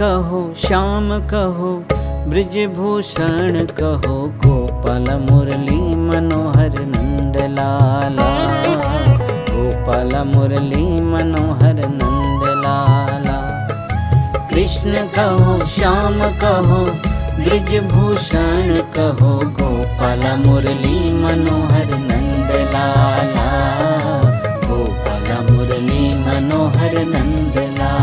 कहो, श्याम कहो, ब्रजभूषण कहो, गोपाल मुरली मनोहर नंदलाला, गोपाल मुरली मनोहर नंदलाला। कृष्ण कहो, श्याम कहो, ब्रजभूषण कहो, गोपाल मुरली मनोहर नंदलाला, गोपाल मुरली मनोहर नंदलाला।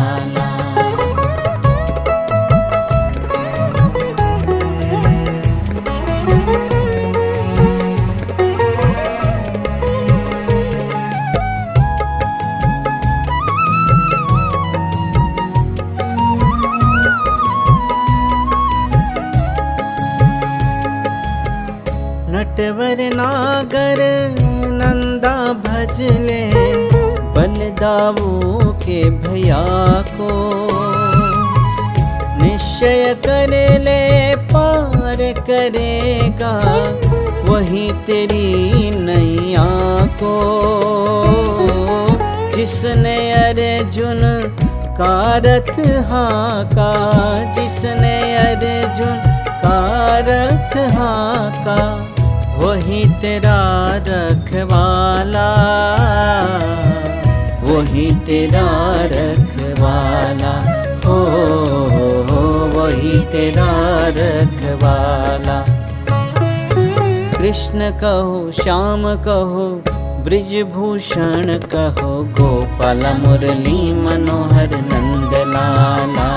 नटवर नागर नंदा भजले बलदाऊ के भैया को, निश्चय कर ले पार करेगा वही तेरी नैया को। जिसने अर्जुन का रथ हाका, जिसने अर्जुन का रथ हाका, वही तेरा रखवाला, वही तेरा रखवाला, हो वही तेरा रखवाला। कृष्ण कहो, श्याम कहो, ब्रजभूषण कहो, गोपाल मुरली मनोहर नंदलाला,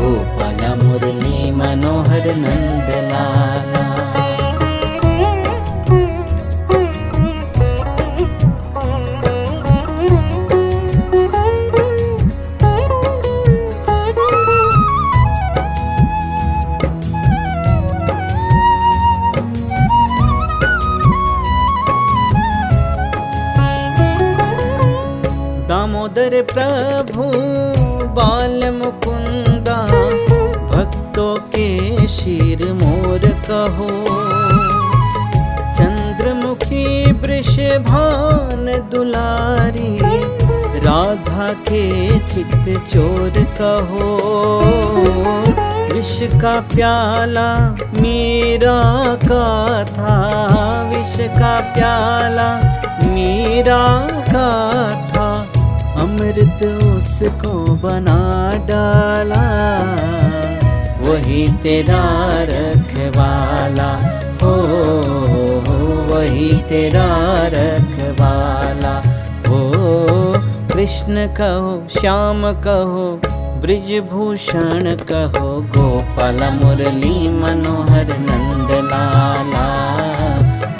गोपाल मुरली मनोहर नंदलाला। दामोदर प्रभु बाल मुकुंदा भक्तों के शिर मोर कहो, चंद्रमुखी वृषभान दुलारी राधा के चित चोर कहो। विष का प्याला मीरा का था, विष का प्याला मीरा का था, अमृत उसको बना डाला, वही तेरा रखवाला, हो वही तेरा रखवाला। हो कृष्ण कहो, श्याम कहो, ब्रजभूषण कहो, गोपाल मुरली मनोहर नंदलाला,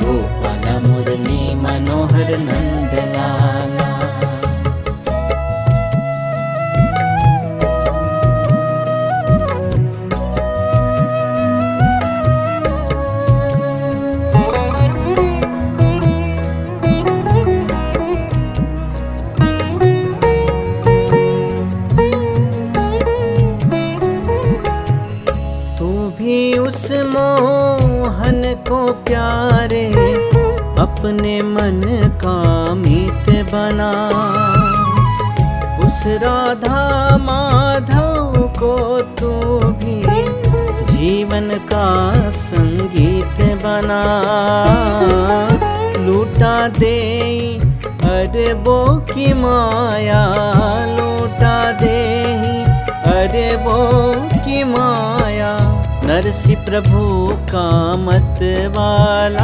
गोपाल मुरली मनोहर नंदलाला। मोहन को प्यारे अपने मन का मीत बना, उस राधा माधव को तू भी जीवन का संगीत बना। लूटा दे अरबों की माया, लूटा दे अरबों की माया, नरसी प्रभु का मतवाला,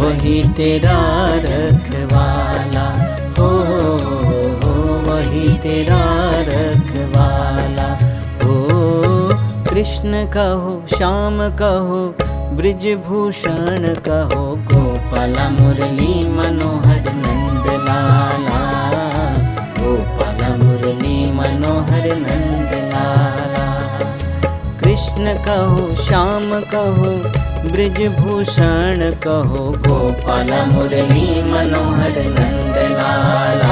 वही तेरा रखवाला, हो वही तेरा रखवाला। हो कृष्ण कहो, श्याम कहो, ब्रजभूषण कहो, गोपाल मुरली मनोहर नंदलाला, गोपाल मुरली मनोहर नंदलाला। कृष्ण कहो, श्याम कहो, ब्रजभूषण कहो, गोपाल मुरली मनोहर नंदलाला,